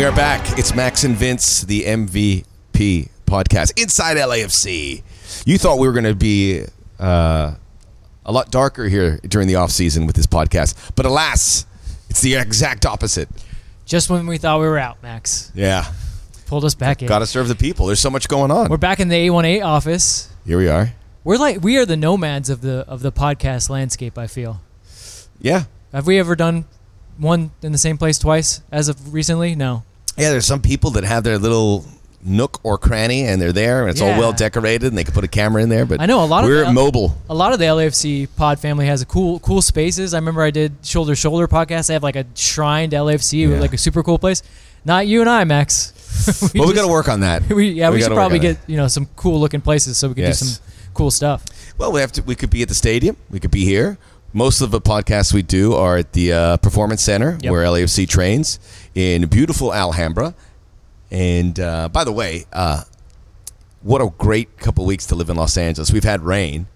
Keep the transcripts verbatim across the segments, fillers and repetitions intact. We are back. It's Max and Vince, the M V P podcast, Inside L A F C. You thought we were going to be uh, a lot darker here during the offseason with this podcast, but alas, it's the exact opposite. Just when we thought we were out, Max. Yeah. Pulled us back in. Got to serve the people. There's so much going on. We're back in the A eighteen office. Here we are. We're like we are the nomads of the of the podcast landscape, I feel. Yeah. Have we ever done one in the same place twice as of recently? No. Yeah, there's some people that have their little nook or cranny, and they're there, and it's yeah. all well decorated, and they can put a camera in there. But I know a lot we're of we're mobile. A lot of the L A F C pod family has a cool, cool spaces. I remember I did Shoulder Shoulder podcast. They have like a shrine to L A F C, yeah. like a super cool place. Not you and I, Max. we well, just, we got to work on that. We, yeah, we, we should probably get that. you know some cool looking places so we could yes. do some cool stuff. Well, we have to. We could be at the stadium. We could be here. Most of the podcasts we do are at the uh, Performance Center, yep. where L A F C trains in beautiful Alhambra. And uh, by the way, uh, what a great couple weeks to live in Los Angeles. We've had rain.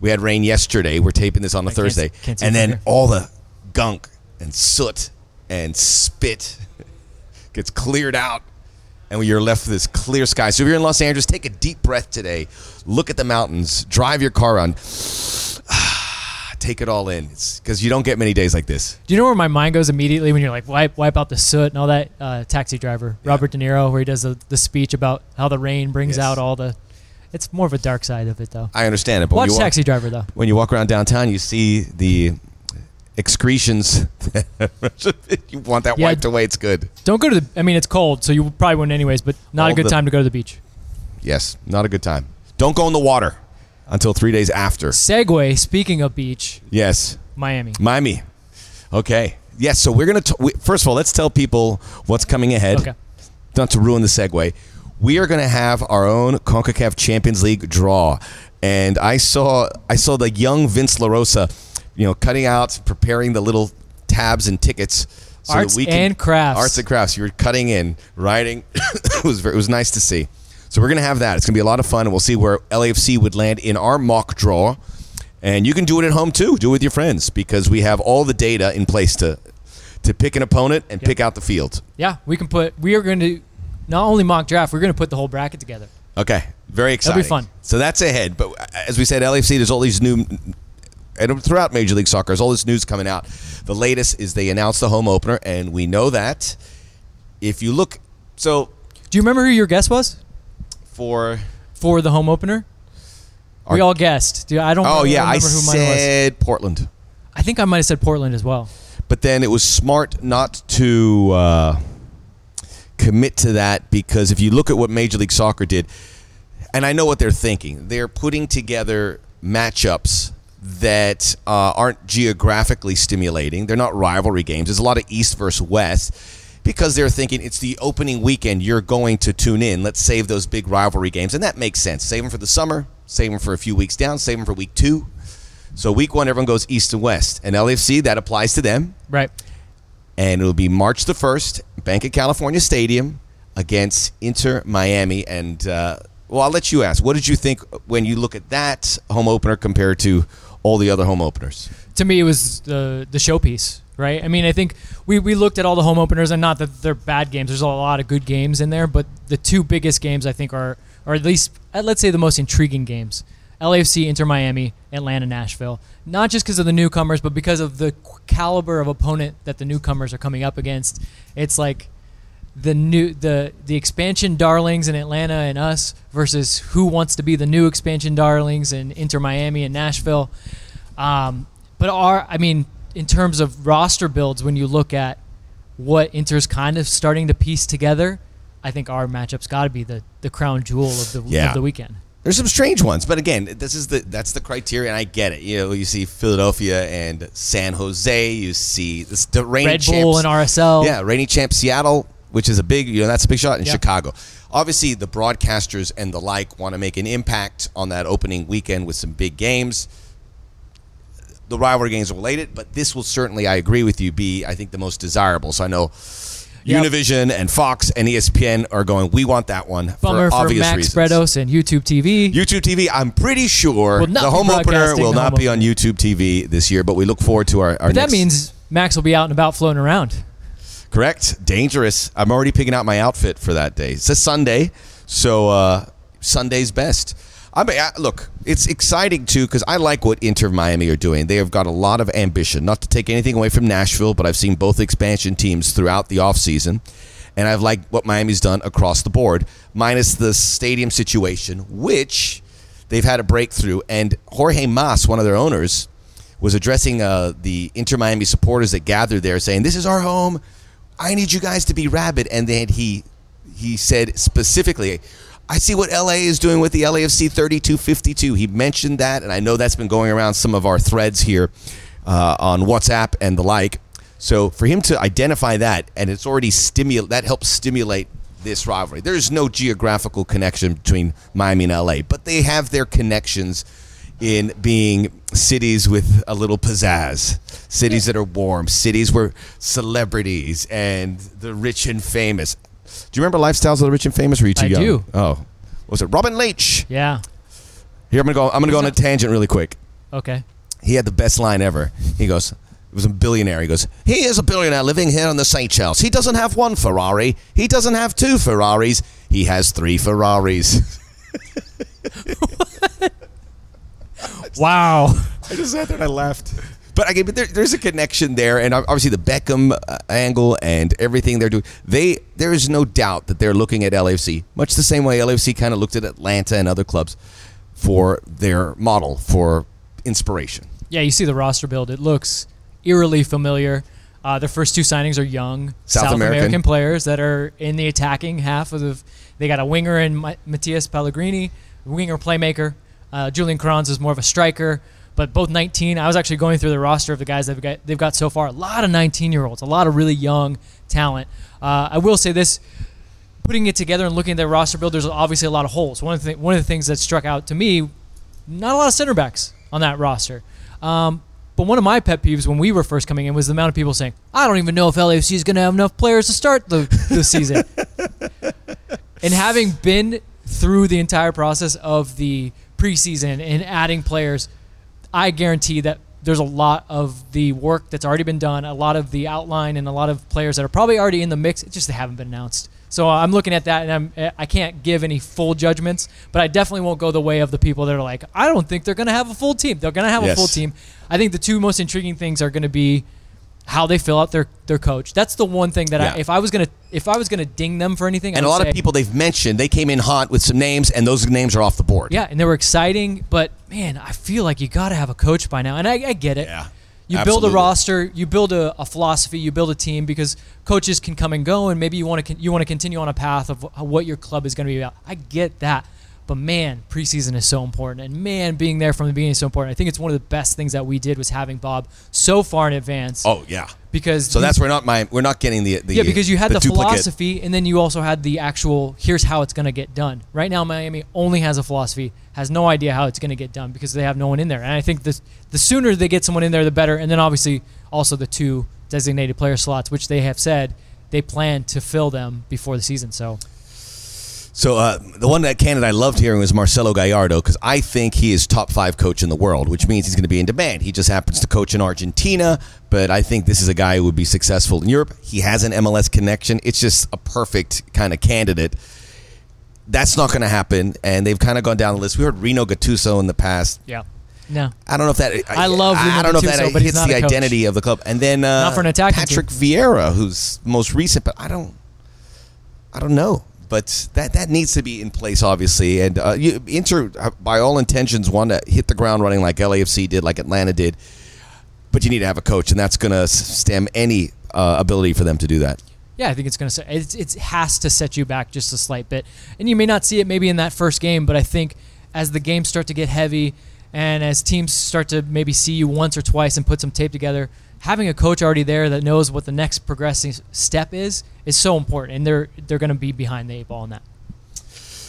We had rain yesterday. We're taping this on a I Thursday. Can't, can't and then all the gunk and soot and spit gets cleared out. And you're left with this clear sky. So if you're in Los Angeles, take a deep breath today. Look at the mountains. Drive your car around. Take it all in, because you don't get many days like this. Do you know where my mind goes immediately when you're like, wipe wipe out the soot and all that? Uh, Taxi Driver, yeah. Robert De Niro, where he does the, the speech about how the rain brings yes. out all the... It's more of a dark side of it, though. I understand it. But Watch when you Taxi walk, Driver, though. When you walk around downtown, you see the excretions. You want that yeah, wiped away. It's good. Don't go to the... I mean, it's cold, so you probably wouldn't anyways, but not all a good the, time to go to the beach. Yes, not a good time. Don't go in the water. Until three days after. Segue, speaking of beach. Yes. Miami. Miami. Okay. Yes, so we're going to... We, first of all, let's tell people what's coming ahead. Okay. Not to ruin the segue. We are going to have our own CONCACAF Champions League draw. And I saw I saw the young Vince LaRosa, you know, cutting out, preparing the little tabs and tickets. So arts that we can, and crafts. Arts and crafts. You were cutting in, writing. it, was very, it was nice to see. So we're going to have that. It's going to be a lot of fun, and we'll see where L A F C would land in our mock draw. And you can do it at home, too. Do it with your friends, because we have all the data in place to to pick an opponent and yep. pick out the field. Yeah, we can put. We are going to not only mock draft, we're going to put the whole bracket together. Okay, very exciting. It'll be fun. So that's ahead. But as we said, L A F C, there's all these new... And throughout Major League Soccer, there's all this news coming out. The latest is they announced the home opener, and we know that. If you look... So... Do you remember who your guess was? For for the home opener? Our, we all guessed. Dude, I don't oh, really yeah, remember I who mine was. I said Portland. I think I might have said Portland as well. But then it was smart not to uh, commit to that, because if you look at what Major League Soccer did, and I know what they're thinking. They're putting together matchups that uh, aren't geographically stimulating. They're not rivalry games. There's a lot of East versus West. Because they're thinking it's the opening weekend, you're going to tune in. Let's save those big rivalry games. And that makes sense. Save them for the summer. Save them for a few weeks down. Save them for week two. So week one, everyone goes east and west. And L A F C, that applies to them. Right. And it'll be March the first, Bank of California Stadium against Inter Miami. And, uh, well, I'll let you ask. What did you think when you look at that home opener compared to all the other home openers? To me, it was the, the showpiece. Right? I mean, I think we, we looked at all the home openers, and not that they're bad games. There's a lot of good games in there, but the two biggest games I think are, or at least, let's say the most intriguing games, L A F C, Inter Miami, Atlanta, Nashville. Not just because of the newcomers, but because of the caliber of opponent that the newcomers are coming up against. It's like the new the the expansion darlings in Atlanta and us versus who wants to be the new expansion darlings in Inter Miami and Nashville. Um, but our, I mean... in terms of roster builds, when you look at what Inter's kind of starting to piece together, I think our matchup's got to be the, the crown jewel of the, yeah. of the weekend. There's some strange ones, but again, this is the that's the criteria, and I get it. You know, you see Philadelphia and San Jose, you see this, the reigning champs, Red Bull and R S L, yeah, reigning champ Seattle, which is a big, you know, that's a big shot in yeah. Chicago. Obviously, the broadcasters and the like want to make an impact on that opening weekend with some big games. The rivalry games are related, but this will certainly, I agree with you, be, I think, the most desirable. So I know yep. Univision and Fox and E S P N are going, we want that one Bummer for obvious for Max reasons. Bredos and YouTube T V. YouTube T V, I'm pretty sure the home opener will not be on YouTube T V this year, but we look forward to our, our next. That means Max will be out and about floating around. Correct. Dangerous. I'm already picking out my outfit for that day. It's a Sunday, so uh, Sunday's best. I mean, I, look, it's exciting, too, because I like what Inter Miami are doing. They have got a lot of ambition. Not to take anything away from Nashville, but I've seen both expansion teams throughout the offseason, and I've liked what Miami's done across the board, minus the stadium situation, which they've had a breakthrough. And Jorge Mas, one of their owners, was addressing uh, the Inter Miami supporters that gathered there, saying, "This is our home. I need you guys to be rabid." And then he he said specifically, "I see what L A is doing with the L A F C thirty-two fifty-two." He mentioned that, and I know that's been going around some of our threads here uh, on WhatsApp and the like. So for him to identify that, and it's already stimul that helps stimulate this rivalry. There is no geographical connection between Miami and L A, but they have their connections in being cities with a little pizzazz, cities that are warm, cities where celebrities and the rich and famous. Do you remember Lifestyles of the Rich and Famous? Were you too I young? I do. Oh, what was it? Robin Leach. Yeah. Here I'm gonna go. I'm gonna go on a tangent really quick. Okay. He had the best line ever. He goes, "It was a billionaire." He goes, "He is a billionaire living here in the Seychelles. He doesn't have one Ferrari. He doesn't have two Ferraris. He has three Ferraris." What? Wow. I just sat there and I laughed. But, I, but there, there's a connection there, and obviously the Beckham uh, angle and everything they're doing. They There is no doubt that they're looking at L A F C, much the same way L A F C kind of looked at Atlanta and other clubs for their model, for inspiration. Yeah, you see the roster build. It looks eerily familiar. Uh, their first two signings are young South, South American. American players that are in the attacking half of the – they got a winger in Matias Pellegrini, winger playmaker. Uh, Julian Krans is more of a striker, but both nineteen. I was actually going through the roster of the guys they've got, they've got so far. A lot of nineteen-year-olds, a lot of really young talent. Uh, I will say this, putting it together and looking at their roster build, there's obviously a lot of holes. One of the, one of the things that struck out to me, not a lot of center backs on that roster. Um, but one of my pet peeves when we were first coming in was the amount of people saying, "I don't even know if L A F C is going to have enough players to start the, the season." And having been through the entire process of the preseason and adding players, I guarantee that there's a lot of the work that's already been done, a lot of the outline, and a lot of players that are probably already in the mix. It just they haven't been announced. So I'm looking at that, and I'm, I can't give any full judgments, but I definitely won't go the way of the people that are like, "I don't think they're going to have a full team." They're going to have yes. a full team. I think the two most intriguing things are going to be how they fill out their, their coach. That's the one thing that yeah. I, if I was gonna if I was gonna ding them for anything, and I would a lot say, of people they've mentioned, they came in hot with some names, and those names are off the board. Yeah, and they were exciting, but man, I feel like you gotta have a coach by now, and I, I get it. Yeah, you absolutely. build a roster, you build a, a philosophy, you build a team because coaches can come and go, and maybe you want to you want to continue on a path of what your club is gonna be about. I get that, but man, preseason is so important, and man, being there from the beginning is so important. I think it's one of the best things that we did was having Bob so far in advance. Oh yeah, because so these, that's we're not my we're not getting the, the yeah because you had the, the philosophy, and then you also had the actual here's how it's going to get done. Right now, Miami only has a philosophy, has no idea how it's going to get done because they have no one in there. And I think this, the sooner they get someone in there, the better. And then obviously also the two designated player slots, which they have said they plan to fill them before the season. So. So uh, the one that candidate I loved hearing was Marcelo Gallardo, because I think he is top five coach in the world, which means he's going to be in demand. He just happens to coach in Argentina, but I think this is a guy who would be successful in Europe. He has an M L S connection. It's just a perfect kind of candidate. That's not going to happen, and they've kind of gone down the list. We heard Reno Gattuso in the past. Yeah. No. I don't know if that I, I love Reno I don't Gattuso, know if that but hits he's not the a coach. Identity of the club. And then uh, not for an attacking Patrick team. Vieira, who's most recent, but I don't I don't know. But that, that needs to be in place, obviously. And uh, you, Inter, by all intentions, want to hit the ground running like L A F C did, like Atlanta did. But you need to have a coach, and that's going to stem any uh, ability for them to do that. Yeah, I think it's going to it, it has to set you back just a slight bit. And you may not see it maybe in that first game, but I think as the games start to get heavy and as teams start to maybe see you once or twice and put some tape together, having a coach already there that knows what the next progressing step is is so important, and they're they're going to be behind the eight ball in that.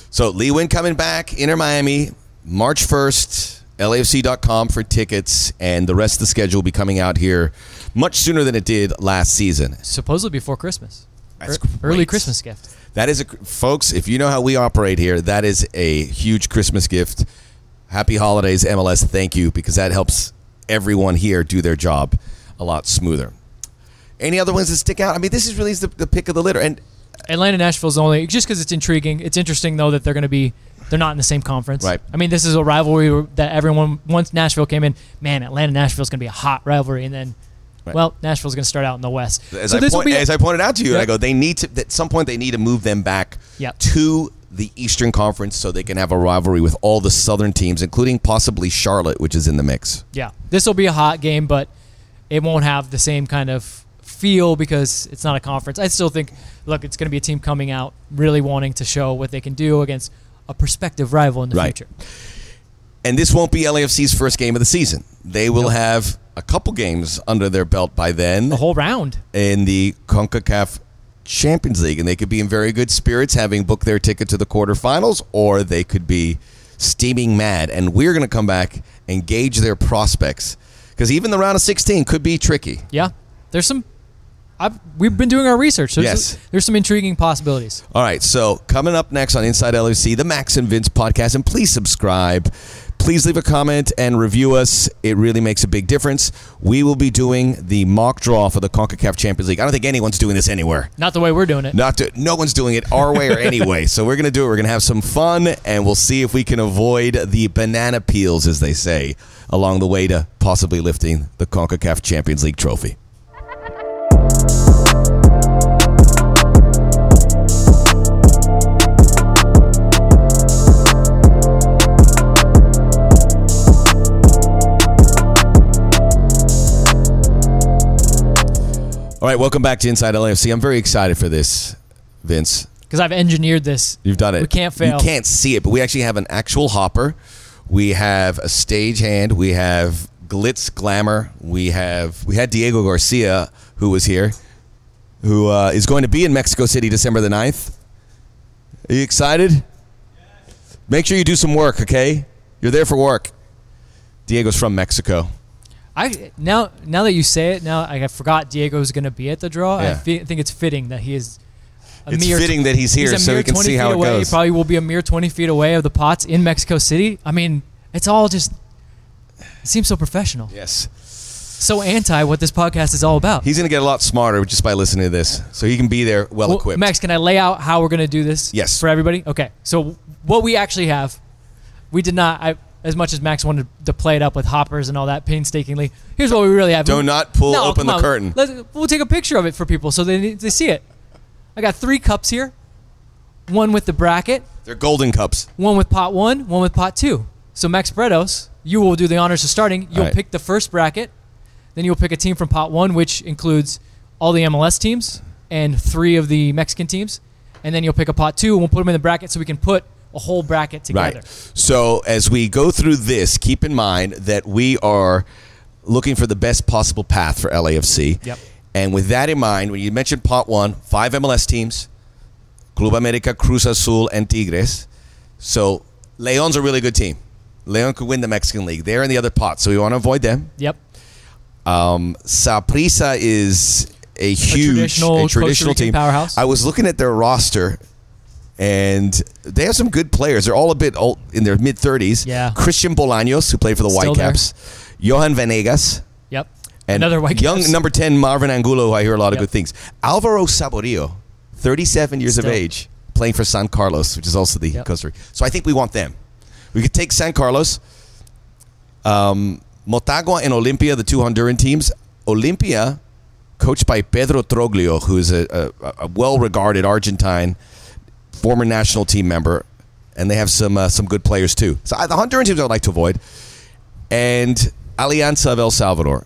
So Lee Win coming back, Inter Miami, March first, L A F C dot com for tickets, and the rest of the schedule will be coming out here much sooner than it did last season. Supposedly before Christmas. That's great. Early Christmas gift. That is a folks, if you know how we operate here, that is a huge Christmas gift. Happy holidays, M L S. Thank you, because that helps everyone here do their job a lot smoother. Any other ones that stick out? I mean, this is really the, the pick of the litter. And Atlanta, Nashville's only just because it's intriguing. It's interesting though that they're going to be they're not in the same conference. Right. I mean, this is a rivalry that everyone once Nashville came in. Man, Atlanta, Nashville's going to be a hot rivalry, and then. Right. Well, Nashville's going to start out in the West. As, so I, point, be, as I pointed out to you, yeah. I go, they need to, at some point they need to move them back yep. to the Eastern Conference so they can have a rivalry with all the Southern teams, including possibly Charlotte, which is in the mix. Yeah. This will be a hot game, but it won't have the same kind of feel because it's not a conference. I still think, look, it's going to be a team coming out really wanting to show what they can do against a prospective rival in the right. future. And this won't be L A F C's first game of the season. They will nope. have a couple games under their belt by then. The whole round. In the CONCACAF Champions League. And they could be in very good spirits, having booked their ticket to the quarterfinals, or they could be steaming mad. And we're going to come back and gauge their prospects. Because even the round of sixteen could be tricky. Yeah. There's some... I've, we've been doing our research. There's yes. Some, there's some intriguing possibilities. All right. So coming up next on Inside L A F C, the Max and Vince podcast. And please subscribe. Please leave a comment and review us. It really makes a big difference. We will be doing the mock draw for the CONCACAF Champions League. I don't think anyone's doing this anywhere. Not the way we're doing it. Not to, no one's doing it our way or anyway. So we're going to do it. We're going to have some fun, and we'll see if we can avoid the banana peels, as they say, along the way to possibly lifting the CONCACAF Champions League trophy. All right, welcome back to Inside L A F C. I'm very excited for this, Vince. Because I've engineered this. You've done it. We can't fail. You can't see it, but we actually have an actual hopper. We have a stagehand. We have glitz glamour. We have we had Diego Garcia, who was here, who uh, is going to be in Mexico City December the ninth. Are you excited? Yes. Make sure you do some work, okay? You're there for work. Diego's from Mexico. I now now that you say it, now I forgot Diego's going to be at the draw. Yeah. I fe- think it's fitting that he is. A it's mere fitting tw- that he's here, he's so we can see how it away. goes. He probably will be a mere twenty feet away of the pots in Mexico City. I mean, it's all just it seems so professional. Yes. So anti what this podcast is all about. He's going to get a lot smarter just by listening to this, so he can be there well, well equipped. Max, can I lay out how we're going to do this? Yes. For everybody. Okay. So what we actually have, we did not. I. As much as Max wanted to play it up with hoppers and all that painstakingly, here's what we really have. Do not pull no, open the on. curtain. Let's, we'll take a picture of it for people so they they see it. I got three cups here. One with the bracket. They're golden cups. One with pot one, one with pot two. So Max Bredos, you will do the honors of starting. You'll right. pick the first bracket. Then you'll pick a team from pot one, which includes all the M L S teams and three of the Mexican teams. And then you'll pick a pot two, and we'll put them in the bracket so we can put a whole bracket together. Right. So as we go through this, keep in mind that we are looking for the best possible path for L A F C. Yep. And with that in mind, when you mentioned pot one, five M L S teams, Club America, Cruz Azul, and Tigres. So León's a really good team. León could win the Mexican League. They're in the other pot, so we want to avoid them. Yep. Um, Saprissa is a huge, a traditional, a traditional team. Powerhouse. I was looking at their roster. And they have some good players. They're all a bit old, in their mid-thirties. Yeah. Christian Bolaños, who played for the Still Whitecaps. There. Johan Venegas. Yep. And another Whitecaps. Young number ten, Marvin Angulo, who I hear a lot of yep. good things. Alvaro Saborío, thirty-seven years Still. of age, playing for San Carlos, which is also the yep. Costa Rica. So I think we want them. We could take San Carlos, um, Motagua and Olimpia, the two Honduran teams. Olimpia, coached by Pedro Troglio, who is a, a, a well-regarded Argentine former national team member, and they have some uh, some good players too. So uh, the Honduran teams I would like to avoid, and Alianza of El Salvador.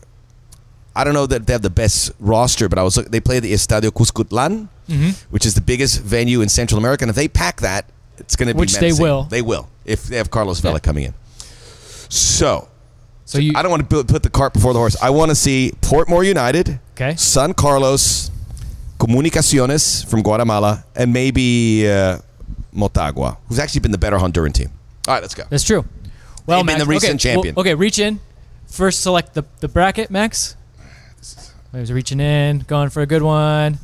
I don't know that they have the best roster, but I was they play the Estadio Cuscutlán, mm-hmm. which is the biggest venue in Central America. And if they pack that, it's going to be which menacing. they will. They will if they have Carlos Vela yeah. coming in. So, so you, I don't want to put the cart before the horse. I want to see Portmore United, okay, San Carlos, Comunicaciones from Guatemala, and maybe uh, Motagua, who's actually been the better Honduran team. All right, let's go. That's true. Well, Max, been the recent okay, champion. Well, okay, reach in. First, select the, the bracket, Max. I was reaching in, going for a good one.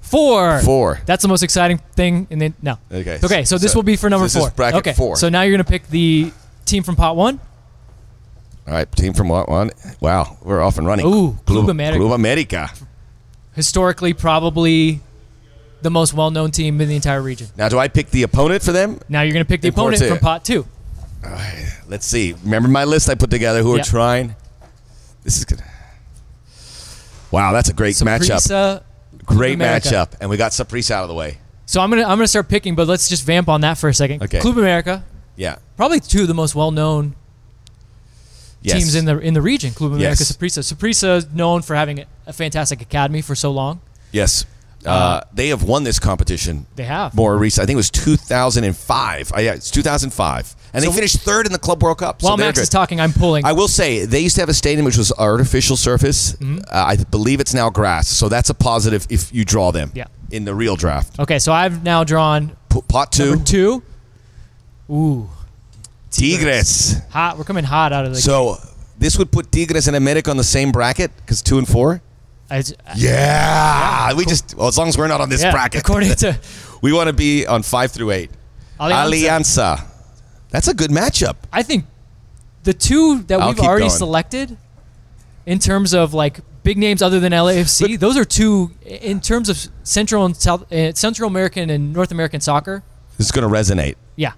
Four. Four. That's the most exciting thing. In the, no. Okay. Okay, so this so, will be for number so four. Bracket okay. four. So now you're going to pick the team from pot one. All right, team from pot one. Wow, we're off and running. Ooh, Club, Club America. Club America. historically probably the most well-known team in the entire region. Now, do I pick the opponent for them? Now you're going to pick the opponent from pot two. All right, let's see. Remember my list I put together who yep. are trying? This is good. Wow, that's a great Saprissa, matchup. Great America. matchup. And we got Saprissa out of the way. So I'm going to I'm gonna start picking, but let's just vamp on that for a second. Okay. Club America. Yeah. Probably two of the most well-known yes. teams in the in the region, Club America, yes. Saprissa. Saprissa is known for having a fantastic academy for so long. Yes. Uh, uh, they have won this competition. They have. More recent. I think it was two thousand five. Uh, yeah, it's two thousand five. And so they finished third in the Club World Cup. While so Max good. is talking, I'm pulling. I will say, they used to have a stadium which was artificial surface. Mm-hmm. uh, I believe it's now grass. So that's a positive if you draw them yeah. in the real draft. Okay, so I've now drawn P pot two. Number two. Ooh. Tigres. Tigres. Hot. We're coming hot out of the So game. This would put Tigres and America on the same bracket because two and four. I, I, yeah. yeah. We just, well, as long as we're not on this yeah, bracket. According to. We want to be on five through eight. Alianza. Alianza. That's a good matchup. I think the two that I'll we've already going. selected in terms of like big names other than L A F C, but those are two in terms of Central and South, uh, Central American and North American soccer. This is going to resonate. Yeah.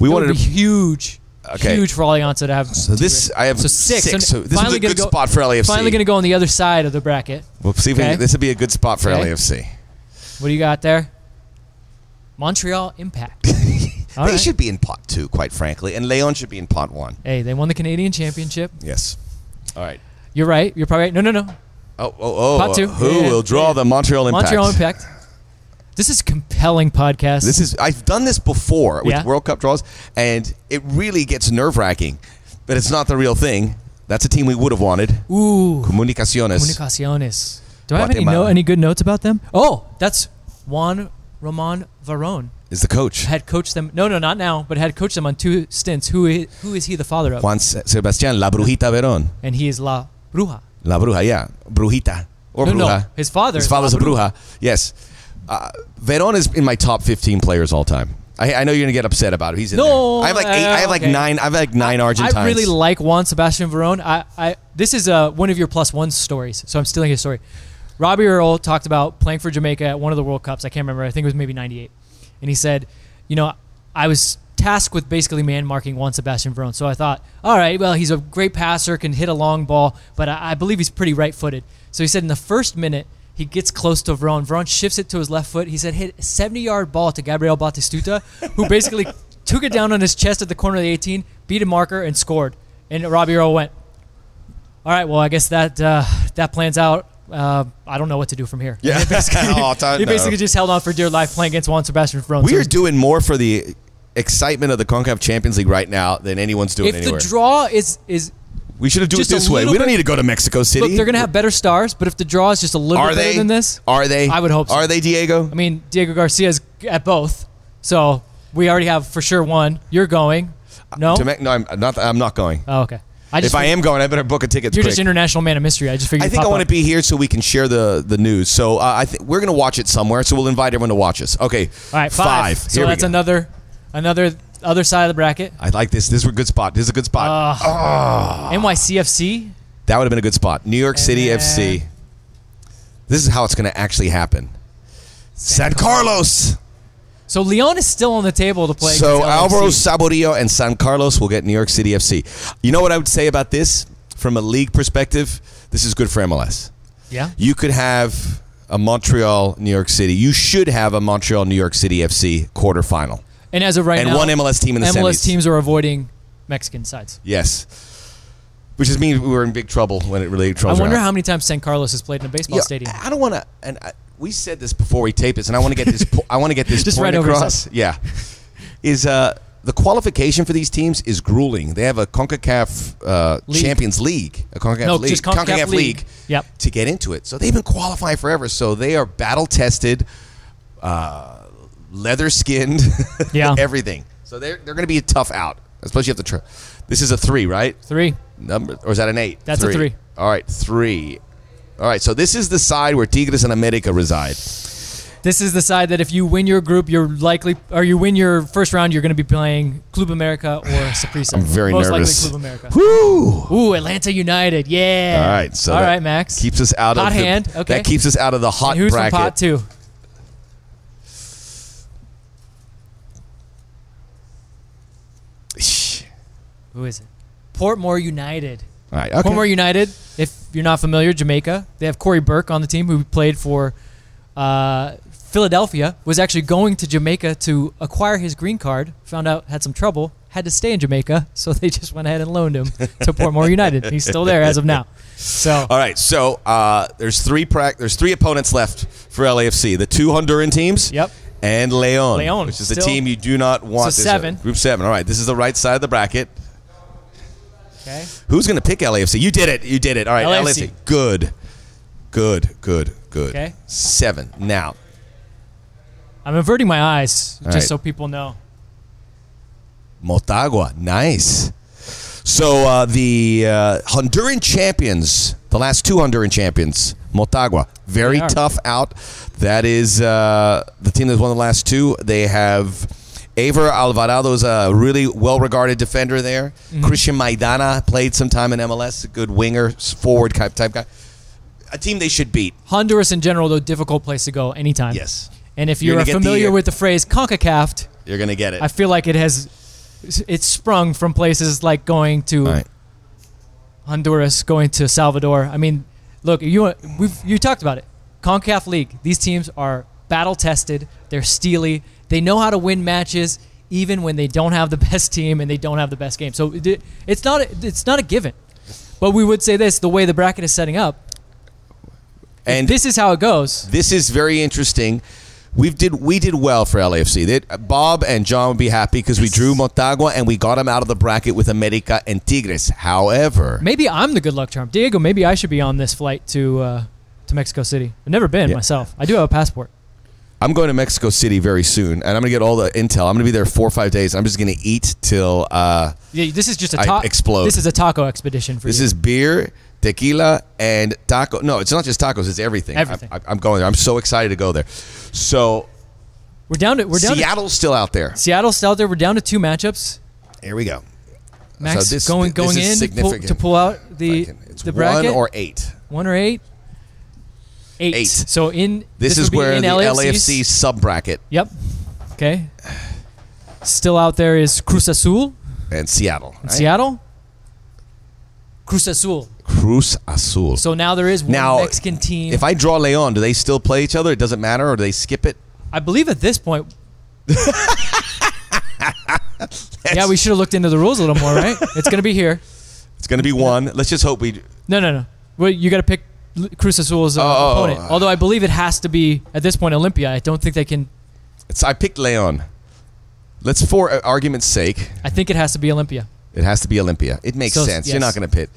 We that wanted would be to huge. Okay. Huge for Alianza to have. So this I have so six. six. So this is a good go, spot for L A F C. Finally going to go on the other side of the bracket. We'll see if okay. we, this would be a good spot for okay. L A F C. What do you got there? Montreal Impact. All they right. should be in pot two, quite frankly, and León should be in pot one. Hey, they won the Canadian Championship. Yes. All right. You're right. You're probably right. No, no, no. Oh, oh, oh. Pot two. Uh, who yeah, will draw yeah. the Montreal Impact? Montreal Impact. This is compelling podcast. This is. I've done this before with yeah. World Cup draws, and it really gets nerve-wracking, but it's not the real thing. That's a team we would have wanted. Ooh. Comunicaciones. Comunicaciones. Do I have any, no, any good notes about them? Oh, that's Juan Roman Verón. Is the coach. Had coached them. No, no, not now, but had coached them on two stints. Who is, who is he the father of? Juan Sebastián La Brujita Verón. And he is La Bruja. La Bruja, yeah. Brujita. Or no, Bruja. No, his father. His father's La a Bruja. Bruja. Yes. Uh, Verón is in my top fifteen players all time. I, I know you're going to get upset about it. He's in no, there. I have like eight. Uh, okay. I have like nine. I have like nine Argentines. I really like Juan Sebastián Verón. I, I, this is uh, one of your plus one stories, so I'm stealing his story. Robbie Earl talked about playing for Jamaica at one of the World Cups. I can't remember. I think it was maybe ninety-eight. And he said, you know, I was tasked with basically man-marking Juan Sebastián Verón. So I thought, all right, well, he's a great passer, can hit a long ball, but I, I believe he's pretty right-footed. So he said in the first minute, he gets close to Verón. Verón shifts it to his left foot. He said hit a seventy-yard ball to Gabriel Batistuta, who basically took it down on his chest at the corner of the eighteen, beat a marker, and scored. And Robbie Earl went, all right, well, I guess that uh, that plans out. Uh, I don't know what to do from here. Yeah. He basically, oh, he basically no. just held on for dear life playing against Juan Sebastián Verón. We are doing more for the excitement of the CONCACAF Champions League right now than anyone's doing if anywhere. If the draw is... is we should have done it this way. We bit, don't need to go to Mexico City. Look, they're going to have better stars, but if the draw is just a little are bit they? better than this... Are they? I would hope so. Are they, Diego? I mean, Diego Garcia's at both, so we already have for sure one. You're going. No? Uh, to, no, I'm not, I'm not going. Oh, okay. I if I figured, am going, I better book a ticket. You're quick. Just international man of mystery. I just figured. I think I want up. to be here so we can share the the news. So uh, I think we're going to watch it somewhere. So we'll invite everyone to watch us. Okay. All right. Five. five. So here that's another, another other side of the bracket. I like this. This is a good spot. This is a good spot. Uh, oh. N Y C F C. That would have been a good spot. New York and City then, F C. This is how it's going to actually happen. San, San Carlos. Carlos. So León is still on the table to play. So Alvaro Saborío and San Carlos will get New York City F C. You know what I would say about this? From a league perspective, this is good for M L S. Yeah. You could have a Montreal, New York City. You should have a Montreal, New York City F C quarterfinal. And as of right and now, one M L S team in the M L S semis. Teams are avoiding Mexican sides. Yes. Which is mean we were in big trouble when it really troubles. I wonder out. how many times San Carlos has played in a baseball yeah, stadium. I don't want to, and I, we said this before we taped this, and I want to get this. po I want to get this just point right across. Over yeah, is uh, the qualification for these teams is grueling. They have a CONCACAF uh, League. Champions League, a CONCACAF no, League, just CONCACAF, CONCACAF League, League yep. to get into it. So they've been qualifying forever. So they are battle tested, uh, leather skinned, yeah, everything. So they're they're going to be a tough out, especially if the tr this is a three, right? Three. Number or is that an eight? That's three. a three. All right, three. All right, so this is the side where Tigres and America reside. This is the side that if you win your group, you're likely, or you win your first round, you're going to be playing Club America or Saprissa. I'm very Most nervous. Most likely Club America. Woo! Ooh, Atlanta United. Yeah. All right. So All right, Max. Keeps us out hot of hand. The, okay. That keeps us out of the hot and who's bracket. Who's from pot two? Who is it? Portmore United. All right, okay. Portmore United, if you're not familiar, Jamaica. They have Corey Burke on the team, who played for uh, Philadelphia, was actually going to Jamaica to acquire his green card, found out had some trouble, had to stay in Jamaica, so they just went ahead and loaned him to Portmore United. He's still there as of now. So, all right, so uh, there's three pra there's three opponents left for L A F C, the two Honduran teams. Yep. And León, León, which is still a team you do not want. So seven. Group seven. All right, this is the right side of the bracket. Okay. Who's going to pick L A F C? You did it. You did it. All right, L A F C. L A F C. Good. Good, good, good. Okay. Seven. Now. I'm inverting my eyes All just right. so people know. Motagua. Nice. So uh, the uh, Honduran champions, the last two Honduran champions, Motagua. Very tough out. That is uh, the team that's won the last two. They have... Aver Alvarado is a really well-regarded defender there. Mm-hmm. Christian Maidana played some time in M L S, a good winger, forward type, type guy. A team they should beat. Honduras in general, though, difficult place to go anytime. Yes. And if you're, you're familiar the, with the phrase CONCACAF, you're going to get it. I feel like it has, it's sprung from places like going to right. Honduras, going to Salvador. I mean, look, you we've, you talked about it. CONCACAF League, these teams are battle-tested. They're steely. They know how to win matches even when they don't have the best team and they don't have the best game. So it's not a, it's not a given. But we would say this, the way the bracket is setting up, and this is how it goes. This is very interesting. We did we did well for L A F C. They, Bob and John would be happy because we drew Motagua and we got them out of the bracket with America and Tigres. However... Maybe I'm the good luck charm. Diego, maybe I should be on this flight to, uh, to Mexico City. I've never been yeah. myself. I do have a passport. I'm going to Mexico City very soon, and I'm going to get all the intel. I'm going to be there four or five days. I'm just going to eat till uh, yeah, this is just a I explode. This is a taco expedition for this you. This is beer, tequila, and taco. No, it's not just tacos. It's everything. Everything. I, I, I'm going there. I'm so excited to go there. So we're down to we're down. Seattle's to, still out there. Seattle's still out there. We're down to two matchups. Here we go. Max so this, going going this in to pull, to pull out the it's the bracket. One or eight. One or eight. Eight. Eight. So in this, this is where in the L A F C sub bracket. Yep. Okay. Still out there is Cruz Azul and Seattle. And right? Seattle. Cruz Azul. Cruz Azul. So now there is one now, Mexican team. If I draw León, do they still play each other? It doesn't matter, or do they skip it? I believe at this point. Yeah, we should have looked into the rules a little more, right? It's going to be here. It's going to be one. Let's just hope we. No, no, no. Well, you got to pick. Cruz Azul's uh, oh, opponent. Oh, oh. Although I believe it has to be, at this point, Olimpia. I don't think they can... It's, I picked León. Let's, for uh, argument's sake... I think it has to be Olimpia. It has to be Olimpia. It makes so, sense. Yes. You're not going to pit.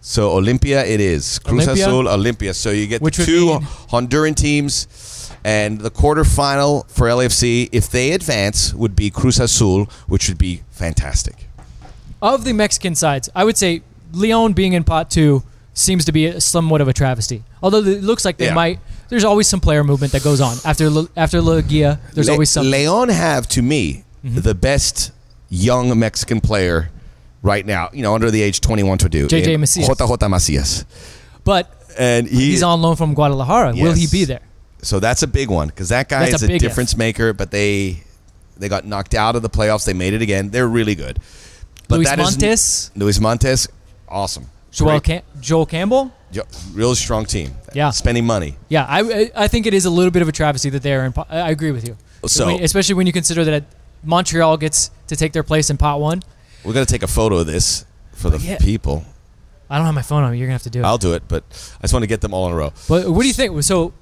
So Olimpia it is. Cruz Olimpia, Azul, Olimpia. So you get the two Honduran teams, and the quarterfinal for L A F C, if they advance, would be Cruz Azul, which would be fantastic. Of the Mexican sides, I would say León being in pot two... seems to be somewhat of a travesty. Although it looks like they yeah. might. There's always some player movement that goes on. After after La Guia, there's Le, always some. León have, to me, mm-hmm. the best young Mexican player right now, you know, under the age twenty-one to do. J J Macías. J J Macías. But and he, he's on loan from Guadalajara. Yes. Will he be there? So that's a big one because that guy that's is a, a difference if. maker, but they they got knocked out of the playoffs. They made it again. They're really good. But Luis that Montes. Is, Luis Montes, awesome. Joel, Cam Joel Campbell? Real strong team. Yeah. Spending money. Yeah, I, I think it is a little bit of a travesty that they're in. I agree with you. So, when, especially when you consider that Montreal gets to take their place in pot one. We're going to take a photo of this for the yeah, people. I don't have my phone on me. You're going to have to do it. I'll do it, but I just want to get them all in a row. But what do you think? So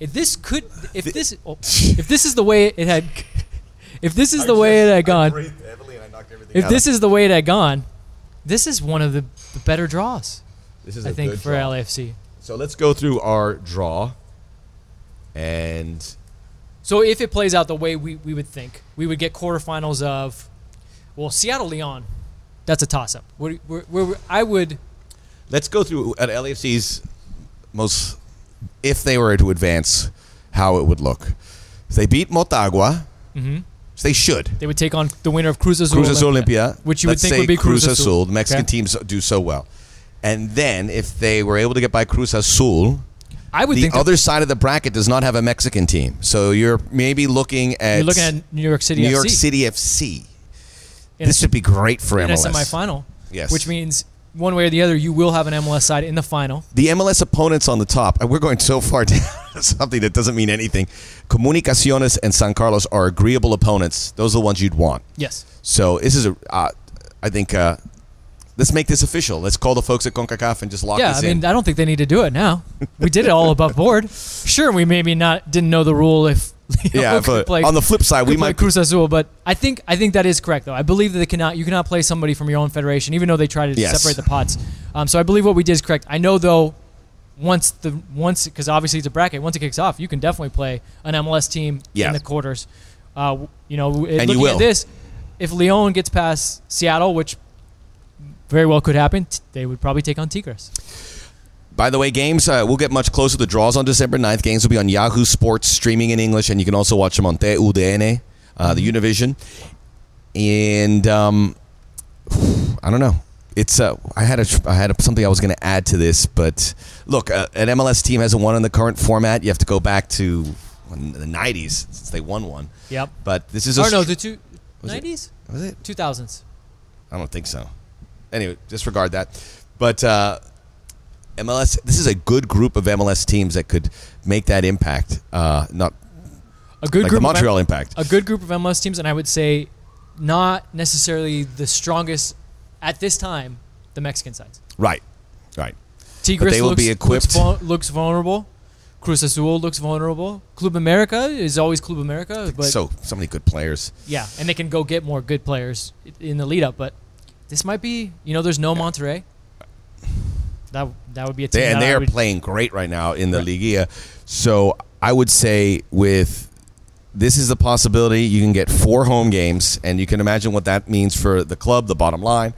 if this could – if this oh, if this is the way it had – if this is the way it had gone – if this is the way it had gone – this is one of the better draws, this is I a think, good for draw. L A F C. So let's go through our draw. And so if it plays out the way we, we would think, we would get quarterfinals of, well, Seattle León. That's a toss-up. We're, we're, we're, I would. Let's go through at L A F C's most, if they were to advance, how it would look. If they beat Motagua, mm-hmm. which they should. They would take on the winner of Cruz Azul. Cruz Azul Olimpia, Olimpia, which you would think would be Cruz Azul. Azul. The Mexican okay. teams do so well. And then if they were able to get by Cruz Azul, I would the think other side of the bracket does not have a Mexican team. So you're maybe looking at, you're looking at New York City New F C. York City F C. In this a, would be great for in M L S. In a semifinal. Yes. Which means one way or the other, you will have an M L S side in the final. The M L S opponents on the top, and we're going so far down to something that doesn't mean anything. Comunicaciones and San Carlos are agreeable opponents. Those are the ones you'd want. Yes. So this is, a, uh, I think, uh, let's make this official. Let's call the folks at CONCACAF and just lock yeah, this in. Yeah, I mean, in. I don't think they need to do it now. We did it all above board. Sure, we maybe not didn't know the rule if... You know, yeah, but play, on the flip side, we might Cruz Azul, but I think I think that is correct though. I believe that they cannot you cannot play somebody from your own federation, even though they try to yes. separate the pots. Um, so I believe what we did is correct. I know though, once the once because obviously it's a bracket. Once it kicks off, you can definitely play an M L S team yeah. in the quarters. Uh, you know, and looking you will. At this, if León gets past Seattle, which very well could happen, they would probably take on Tigres. By the way, games uh, will get much closer. The draws on December ninth. Games will be on Yahoo Sports, streaming in English, and you can also watch them on T U D N, uh, the Univision. And um, I don't know. It's uh, I had a, I had a, something I was going to add to this, but look, uh, an M L S team hasn't won in the current format. You have to go back to the nineties since they won one. Yep. But this is. Oh no, the two nineties. Was it two thousands? I don't think so. Anyway, disregard that. But. Uh, M L S, this is a good group of M L S teams that could make that impact. Uh, not a good like group the Montreal of M- Impact. A good group of M L S teams, and I would say not necessarily the strongest at this time, the Mexican sides. Right, right. Tigres they will looks, be equipped. Looks, looks vulnerable. Cruz Azul looks vulnerable. Club America is always Club America. But so, so many good players. Yeah, and they can go get more good players in the lead-up, but this might be, you know, there's no yeah. Monterrey. That that would be a team. They, and they are playing great right now in the right. Liguilla. So I would say with this is the possibility you can get four home games, and you can imagine what that means for the club, the bottom line,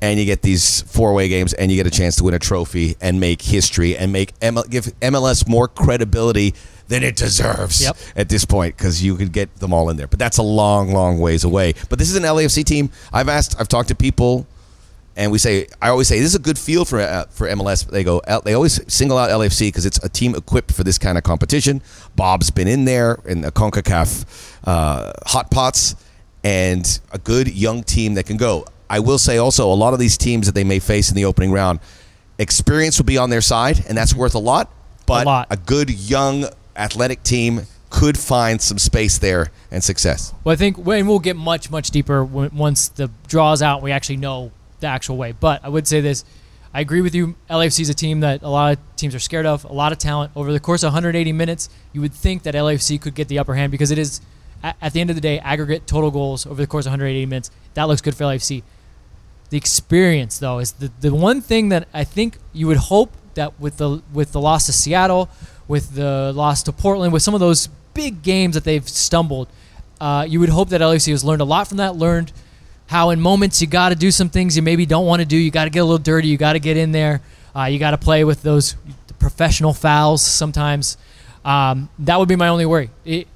and you get these four-way games, and you get a chance to win a trophy and make history and make M L, give M L S more credibility than it deserves yep. at this point because you could get them all in there. But that's a long, long ways away. But this is an L A F C team. I've asked, I've talked to people. And we say, I always say, this is a good field for uh, for M L S. They go, they always single out L A F C because it's a team equipped for this kind of competition. Bob's been in there in the CONCACAF uh, hot pots, and a good young team that can go. I will say also, a lot of these teams that they may face in the opening round, experience will be on their side, and that's worth a lot. But a, lot. a good young athletic team could find some space there and success. Well, I think, and we'll get much much deeper once the draws out. We actually know. The actual way, but I would say this: I agree with you. L A F C is a team that a lot of teams are scared of. A lot of talent over the course of one hundred eighty minutes. You would think that L A F C could get the upper hand because it is, at the end of the day, aggregate total goals over the course of one hundred eighty minutes. That looks good for L A F C. The experience, though, is the the one thing that I think you would hope that with the with the loss to Seattle, with the loss to Portland, with some of those big games that they've stumbled, uh, you would hope that L A F C has learned a lot from that. Learned. How in moments you got to do some things you maybe don't want to do. You got to get a little dirty. You got to get in there. Uh, you got to play with those professional fouls sometimes. Um, that would be my only worry. It,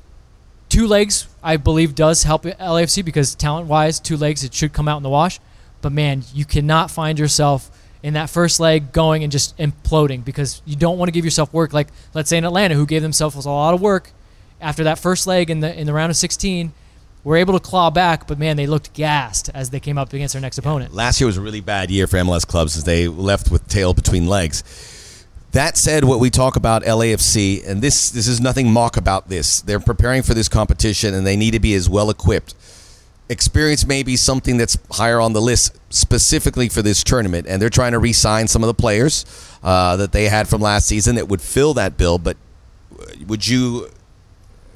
two legs, I believe, does help L A F C because talent-wise, two legs, it should come out in the wash. But, man, you cannot find yourself in that first leg going and just imploding because you don't want to give yourself work. Like, let's say in Atlanta, who gave themselves a lot of work after that first leg in the in the round of sixteen, were able to claw back, but, man, they looked gassed as they came up against their next opponent. Last year was a really bad year for M L S clubs as they left with tail between legs. That said, what we talk about L A F C, and this this is nothing mock about this. They're preparing for this competition, and they need to be as well-equipped. Experience may be something that's higher on the list specifically for this tournament, and they're trying to re-sign some of the players uh, that they had from last season that would fill that bill, but would you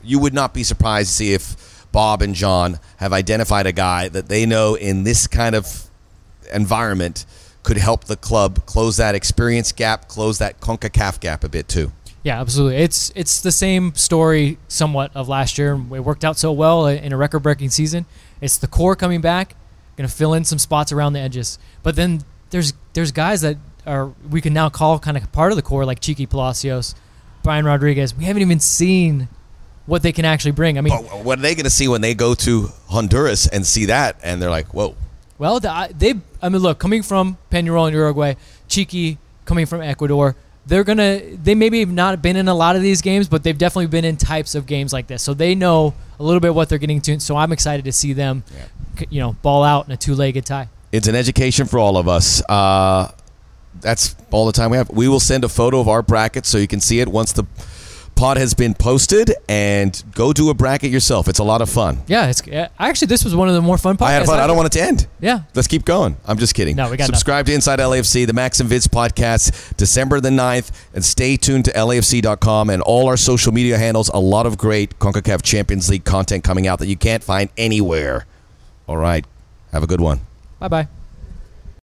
you would not be surprised to see if Bob and John have identified a guy that they know in this kind of environment could help the club close that experience gap, close that CONCACAF gap a bit too. Yeah, absolutely. It's it's the same story somewhat of last year. It worked out so well in a record-breaking season. It's the core coming back, going to fill in some spots around the edges. But then there's there's guys that are we can now call kind of part of the core, like Chiqui Palacios, Brian Rodriguez. We haven't even seen what they can actually bring. I mean, but what are they going to see when they go to Honduras and see that? And they're like, whoa. Well, they. I mean, look, coming from Peñarol in Uruguay, Chiqui coming from Ecuador, they're gonna. They maybe have not been in a lot of these games, but they've definitely been in types of games like this, so they know a little bit what they're getting to. So I'm excited to see them, yeah. you know, ball out in a two-legged tie. It's an education for all of us. Uh, that's all the time we have. We will send a photo of our bracket so you can see it once the pod has been posted, and go do a bracket yourself. It's a lot of fun. Yeah, it's actually, this was one of the more fun podcasts. I had fun. I don't want it to end. Yeah. Let's keep going. I'm just kidding. No, we got Subscribe nothing. to Inside L A F C, the Max and Vince podcast, December the ninth, and stay tuned to L A F C dot com and all our social media handles. A lot of great CONCACAF Champions League content coming out that you can't find anywhere. All right. Have a good one. Bye-bye.